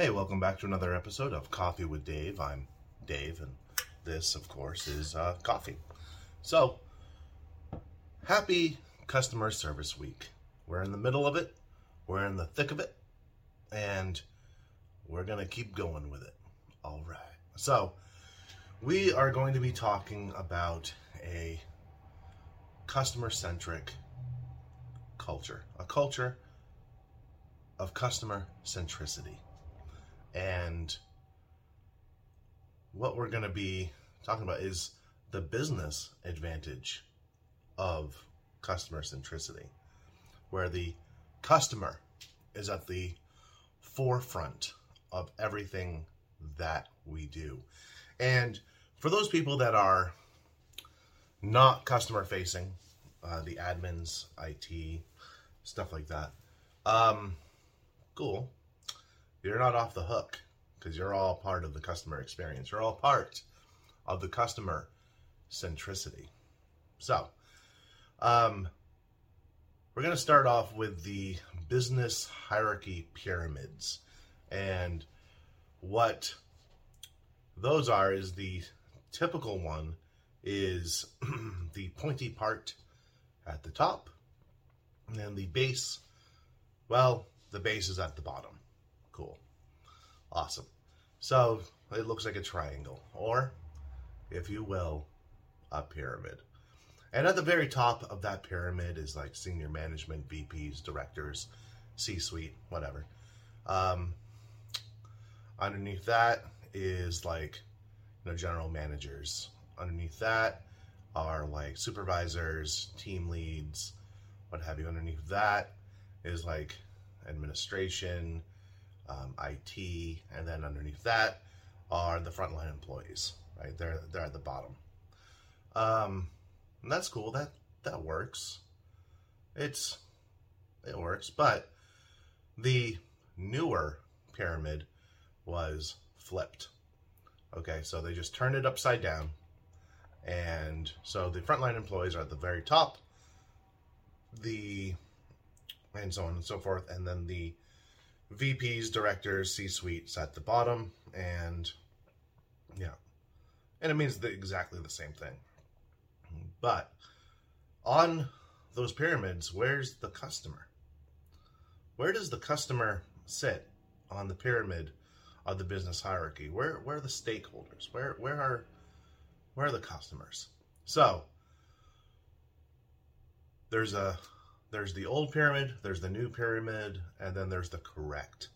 Hey, welcome back to another episode of Coffee with Dave. I'm Dave, and this, of course, is coffee. So, happy customer service week. We're in the middle of it, we're in the thick of it, and we're going to keep going with it. All right. So, we are going to be talking about a customer-centric culture, a culture of customer centricity. And what we're going to be talking about is the business advantage of customer centricity, where the customer is at the forefront of everything that we do. And for those people that are not customer facing, the admins, IT, stuff like that, cool. You're not off the hook because you're all part of the customer experience. You're all part of the customer centricity. So, we're going to start off with the business hierarchy pyramids. And what those are is the typical one is the pointy part at the top, and the base, well, the base is at the bottom. Cool. Awesome. So it looks like a triangle, or if you will, a pyramid. And at the very top of that pyramid is like senior management, VPs, directors, C-suite, whatever. Underneath that is like, general managers. Underneath that are like supervisors, team leads, what have you. Underneath that is like administration, IT, and then underneath that are the frontline employees, right? They're at the bottom. And that's cool. That works. It works. But the newer pyramid was flipped. Okay, so they just turned it upside down. And so the frontline employees are at the very top, and so on and so forth, and then the VPs, directors, C-suites at the bottom, and yeah. And it means exactly the same thing. But on those pyramids, where's the customer? Where does the customer sit on the pyramid of the business hierarchy? Where are the stakeholders? Where are the customers? So there's the old pyramid, there's the new pyramid, and then there's the correct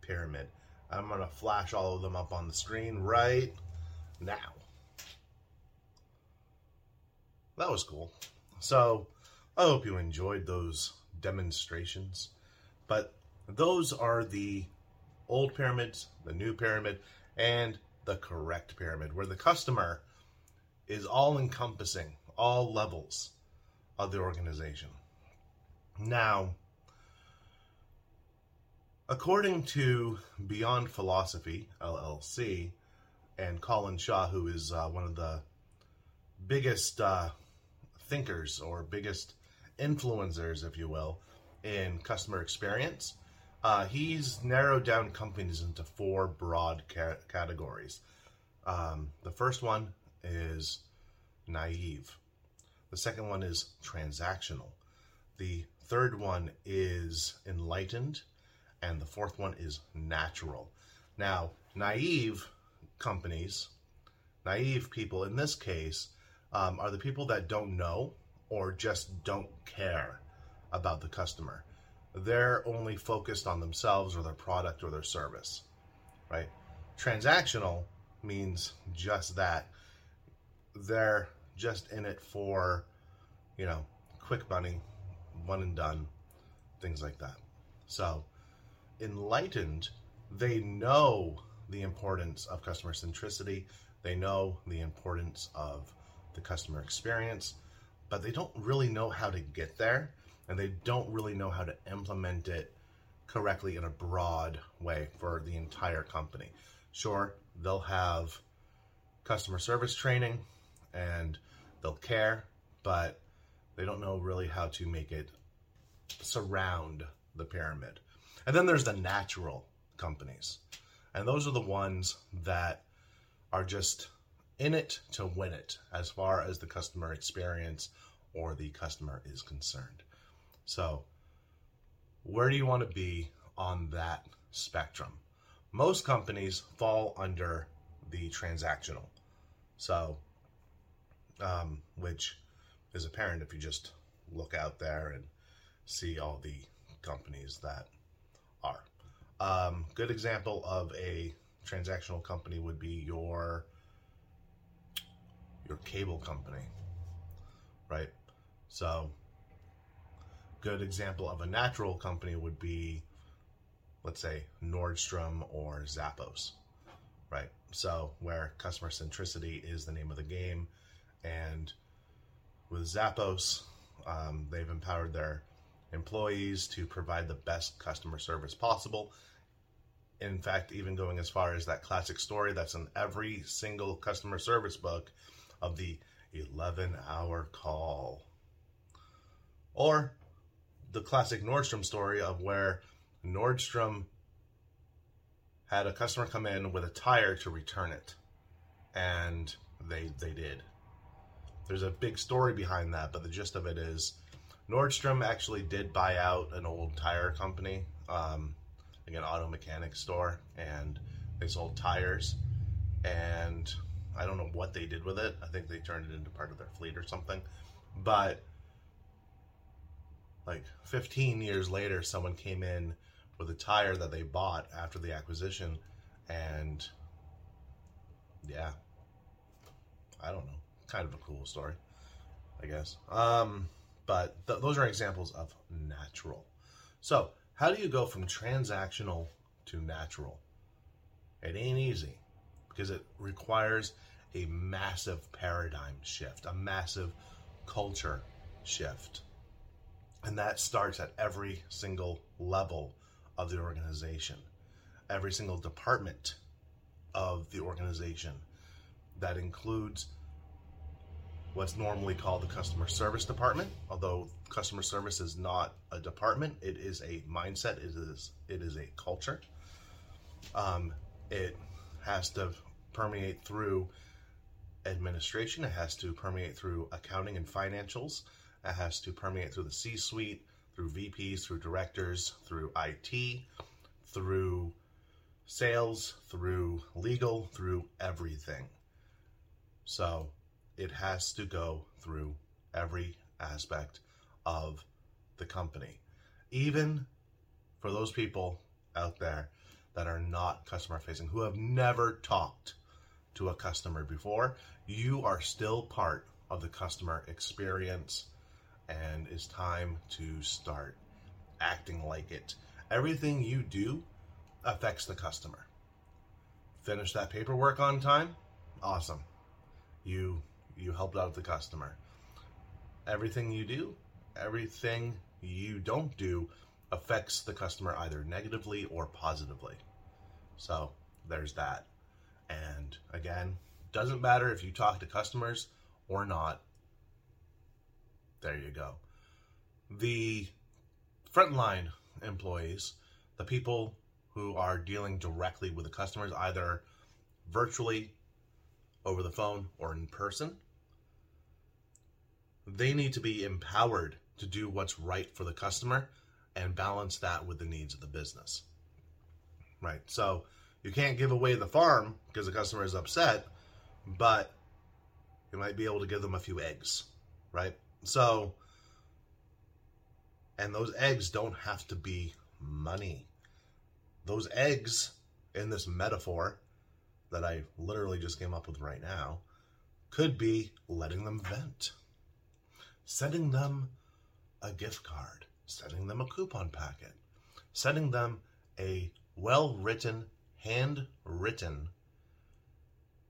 pyramid. I'm going to flash all of them up on the screen right now. That was cool. So I hope you enjoyed those demonstrations. But those are the old pyramids, the new pyramid, and the correct pyramid, where the customer is all-encompassing, all levels of the organization. Now, according to Beyond Philosophy, LLC, and Colin Shaw, who is one of the biggest thinkers or biggest influencers, if you will, in customer experience, he's narrowed down companies into four broad categories. The first one is naive. The second one is transactional. The third one is enlightened, and the fourth one is natural. Now, naive companies, naive people in this case, are the people that don't know or just don't care about the customer. They're only focused on themselves or their product or their service, right? Transactional means just that. They're just in it for, quick money, one and done, things like that. So enlightened, they know the importance of customer centricity. They know the importance of the customer experience, but they don't really know how to get there, and they don't really know how to implement it correctly in a broad way for the entire company. Sure, they'll have customer service training and they'll care, but they don't know really how to make it surround the pyramid. And then there's the natural companies. And those are the ones that are just in it to win it as far as the customer experience or the customer is concerned. So where do you want to be on that spectrum? Most companies fall under the transactional. So, which is apparent if you just look out there and see all the companies that are. Good example of a transactional company would be your cable company, right? So, good example of a natural company would be, let's say, Nordstrom or Zappos, right? So, where customer centricity is the name of the game, and with Zappos, they've empowered their employees to provide the best customer service possible. In fact, even going as far as that classic story that's in every single customer service book of the 11-hour call. Or the classic Nordstrom story of where Nordstrom had a customer come in with a tire to return it, and they did. There's a big story behind that, but the gist of it is Nordstrom actually did buy out an old tire company, like an auto mechanic store, and they sold tires, and I don't know what they did with it. I think they turned it into part of their fleet or something, but like 15 years later, someone came in with a tire that they bought after the acquisition, and yeah, I don't know. Kind of a cool story, I guess. But those are examples of natural. So how do you go from transactional to natural? It ain't easy because it requires a massive paradigm shift, a massive culture shift. And that starts at every single level of the organization, every single department of the organization. That includes what's normally called the customer service department, although customer service is not a department, it is a mindset, it is a culture. It has to permeate through administration, it has to permeate through accounting and financials, it has to permeate through the C-suite, through VPs, through directors, through IT, through sales, through legal, through everything. So it has to go through every aspect of the company. Even for those people out there that are not customer facing, who have never talked to a customer before, you are still part of the customer experience, and it's time to start acting like it. Everything you do affects the customer. Finish that paperwork on time? Awesome. You helped out the customer. Everything you do, everything you don't do affects the customer either negatively or positively. So there's that. And again, doesn't matter if you talk to customers or not. There you go. The frontline employees, the people who are dealing directly with the customers, either virtually over the phone or in person, they need to be empowered to do what's right for the customer and balance that with the needs of the business, right? So you can't give away the farm because the customer is upset, but you might be able to give them a few eggs, right? So, and those eggs don't have to be money. Those eggs in this metaphor that I literally just came up with right now could be letting them vent, sending them a gift card, sending them a coupon packet, sending them a well-written, handwritten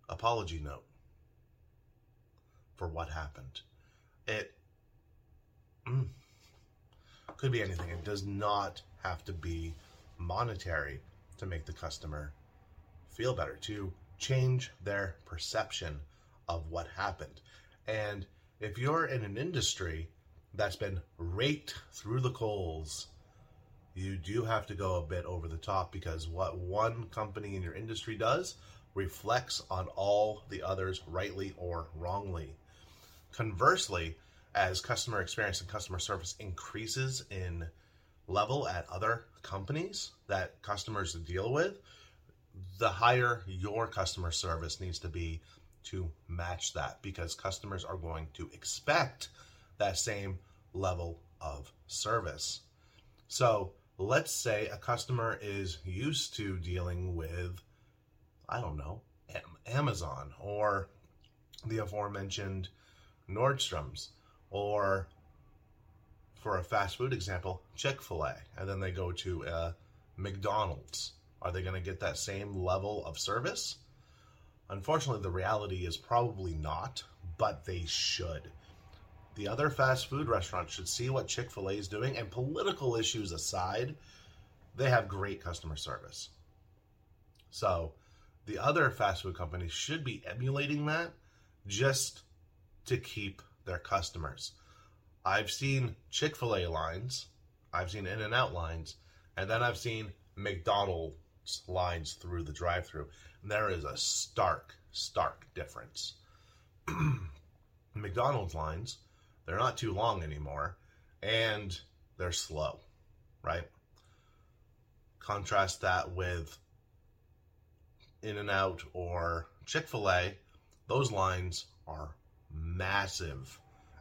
apology note for what happened. It could be anything. It does not have to be monetary to make the customer feel better, to change their perception of what happened. And if you're in an industry that's been raked through the coals you do have to go a bit over the top, because what one company in your industry does reflects on all the others, rightly or wrongly. Conversely, as customer experience and customer service increases in level at other companies that customers deal with, the higher your customer service needs to be to match that, because customers are going to expect that same level of service. So let's say a customer is used to dealing with, I don't know, Amazon or the aforementioned Nordstrom's, or for a fast food example, Chick-fil-A, and then they go to McDonald's. Are they going to get that same level of service? Unfortunately, the reality is probably not, but they should. The other fast food restaurants should see what Chick-fil-A is doing, and political issues aside, they have great customer service. So the other fast food companies should be emulating that just to keep their customers. I've seen Chick-fil-A lines, I've seen In-N-Out lines, and then I've seen McDonald's lines through the drive-thru. And there is a stark difference. McDonald's lines, they're not too long anymore, and they're slow, right? Contrast that with In-N-Out or Chick-fil-A. Those lines are massive,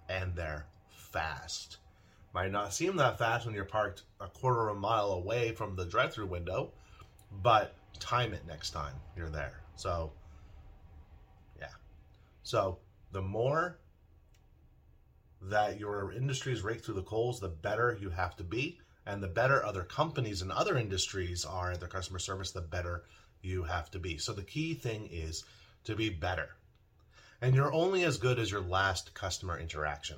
and they're fast. Might not seem that fast when you're parked a quarter of a mile away from the drive-thru window, but time it next time you're there. So, yeah. So, the more that your industry is raked through the coals, the better you have to be. And the better other companies and other industries are at their customer service, the better you have to be. So the key thing is to be better. And you're only as good as your last customer interaction.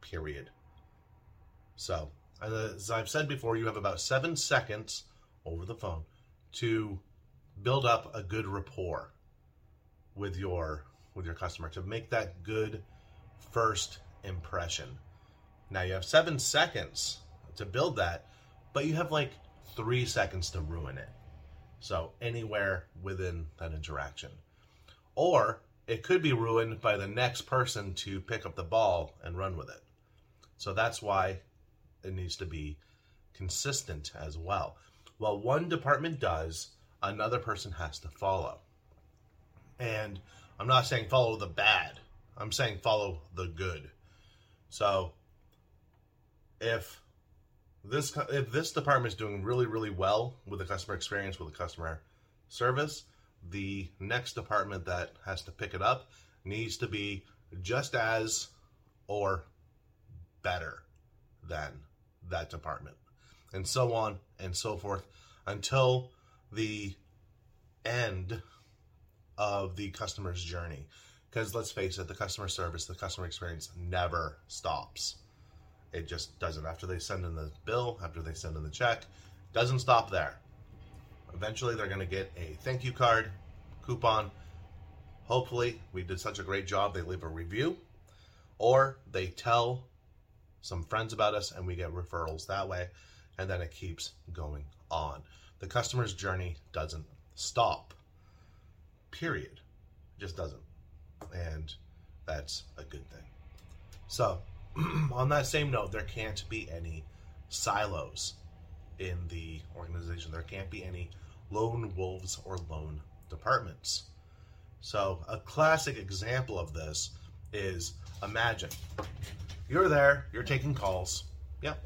Period. So, as I've said before, you have about 7 seconds over the phone to build up a good rapport with your customer, to make that good first impression. Now you have 7 seconds to build that, but you have like 3 seconds to ruin it. So anywhere within that interaction. Or it could be ruined by the next person to pick up the ball and run with it. So that's why it needs to be consistent as well. While one department does, another person has to follow. And I'm not saying follow the bad. I'm saying follow the good. So if this department is doing really, really well with the customer experience, with the customer service, the next department that has to pick it up needs to be just as or better than that department. And so on and so forth until the end of the customer's journey. Because let's face it, the customer service, the customer experience never stops. It just doesn't. After they send in the bill, after they send in the check, doesn't stop there. Eventually they're going to get a thank you card, coupon. Hopefully we did such a great job, they leave a review, or they tell some friends about us and we get referrals that way, and then it keeps going on. The customer's journey doesn't stop. Period. It just doesn't. And that's a good thing. So, on that same note, there can't be any silos in the organization. There can't be any lone wolves or lone departments. So, a classic example of this is, imagine you're there, you're taking calls. Yep,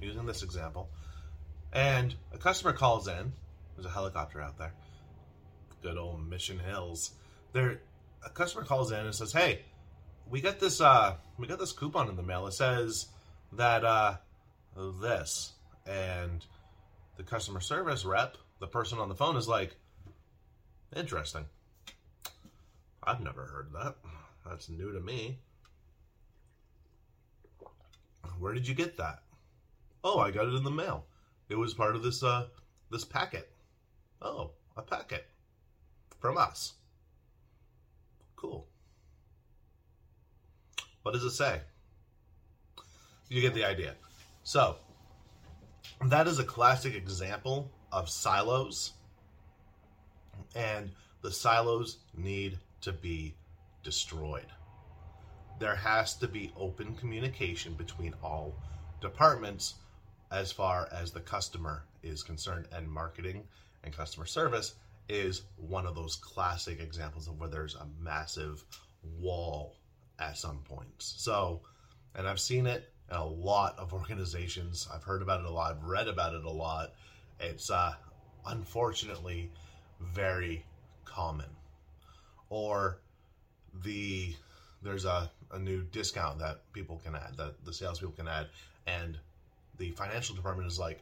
using this example. And a customer calls in. There's a helicopter out there. Good old Mission Hills. A customer calls in and says, "Hey, we got this coupon in the mail. It says that this." And the customer service rep, the person on the phone, is like, "Interesting. I've never heard that. That's new to me. Where did you get that?" "Oh, I got it in the mail. It was part of this packet." "Oh, a packet from us. Cool. What does it say?" You get the idea. So that is a classic example of silos, and the silos need to be destroyed. There has to be open communication between all departments as far as the customer is concerned, and marketing and customer service is one of those classic examples of where there's a massive wall at some points. So, and I've seen it in a lot of organizations. I've heard about it a lot. I've read about it a lot. It's unfortunately very common. Or there's a new discount that people can add, that the salespeople can add, and the financial department is like,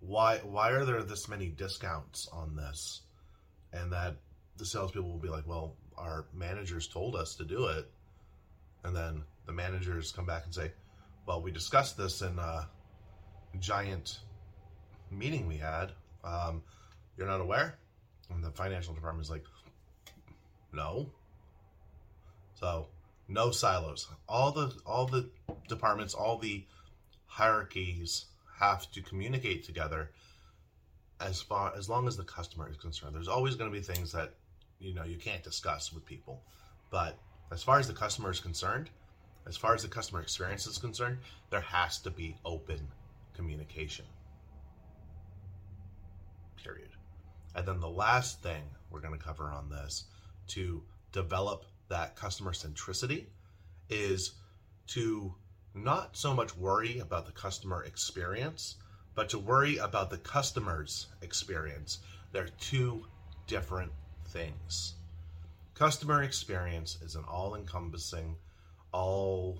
why are there this many discounts on this? And that the salespeople will be like, well, our managers told us to do it. And then the managers come back and say, well, we discussed this in a giant meeting we had. You're not aware? And the financial department is like, no. So no silos. All the departments, all the hierarchies have to communicate together as long as the customer is concerned. There's always going to be things that, you can't discuss with people. But as far as the customer is concerned, as far as the customer experience is concerned, there has to be open communication. Period. And then the last thing we're going to cover on this to develop that customer centricity is to not so much worry about the customer experience, but to worry about the customer's experience. They're two different things. Customer experience is an all-encompassing, all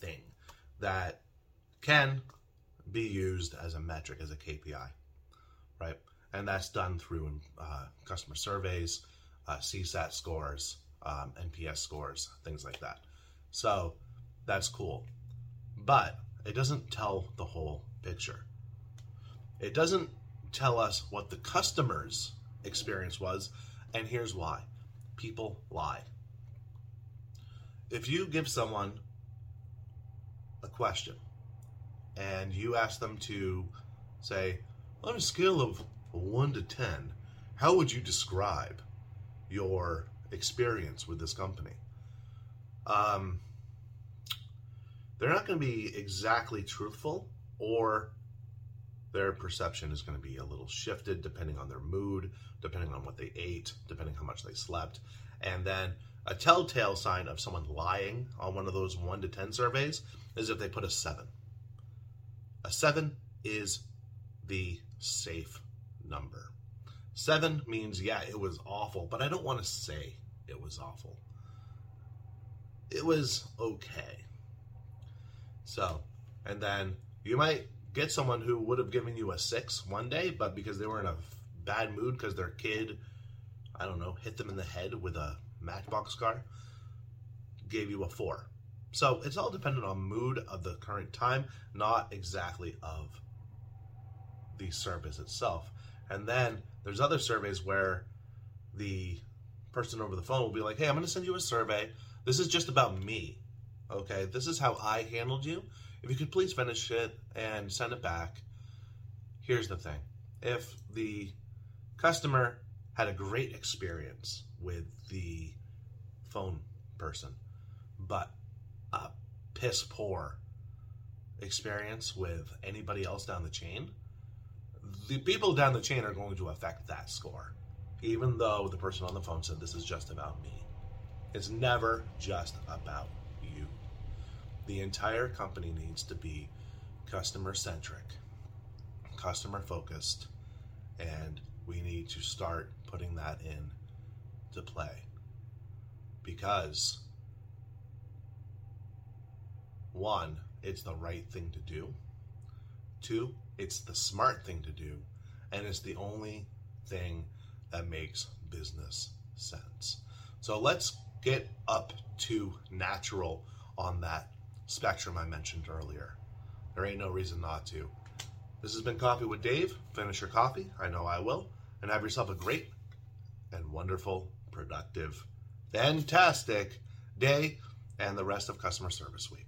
thing that can be used as a metric, as a KPI, right? And that's done through customer surveys, CSAT scores, NPS scores, things like that. So that's cool. But it doesn't tell the whole picture. It doesn't tell us what the customer's experience was, and here's why. People lie. If you give someone a question and you ask them to say, on a scale of 1 to 10, how would you describe your experience with this company? They're not going to be exactly truthful, or their perception is going to be a little shifted depending on their mood, depending on what they ate, depending how much they slept. And then a telltale sign of someone lying on one of those 1 to 10 surveys is if they put a 7. A 7 is the safe number. 7 means, yeah, it was awful, but I don't want to say it was awful. It was okay. So, and then you might get someone who would have given you a 6 one day, but because they were in a bad mood because their kid, I don't know, hit them in the head with a matchbox car, gave you a 4. So it's all dependent on mood of the current time, not exactly of the service itself. And then there's other surveys where the person over the phone will be like, hey, I'm going to send you a survey. This is just about me, okay? This is how I handled you. If you could please finish it and send it back. Here's the thing. If the customer had a great experience with the phone person, but a piss poor experience with anybody else down the chain, the people down the chain are going to affect that score, even though the person on the phone said, this is just about me. It's never just about you. The entire company needs to be customer-centric, customer-focused, and we need to start putting that in to play. Because, one, it's the right thing to do. 2, it's the smart thing to do. And it's the only thing that makes business sense. So let's get up to natural on that spectrum I mentioned earlier. There ain't no reason not to. This has been Coffee with Dave. Finish your coffee. I know I will. And have yourself a great and wonderful, productive, fantastic day and the rest of customer service week.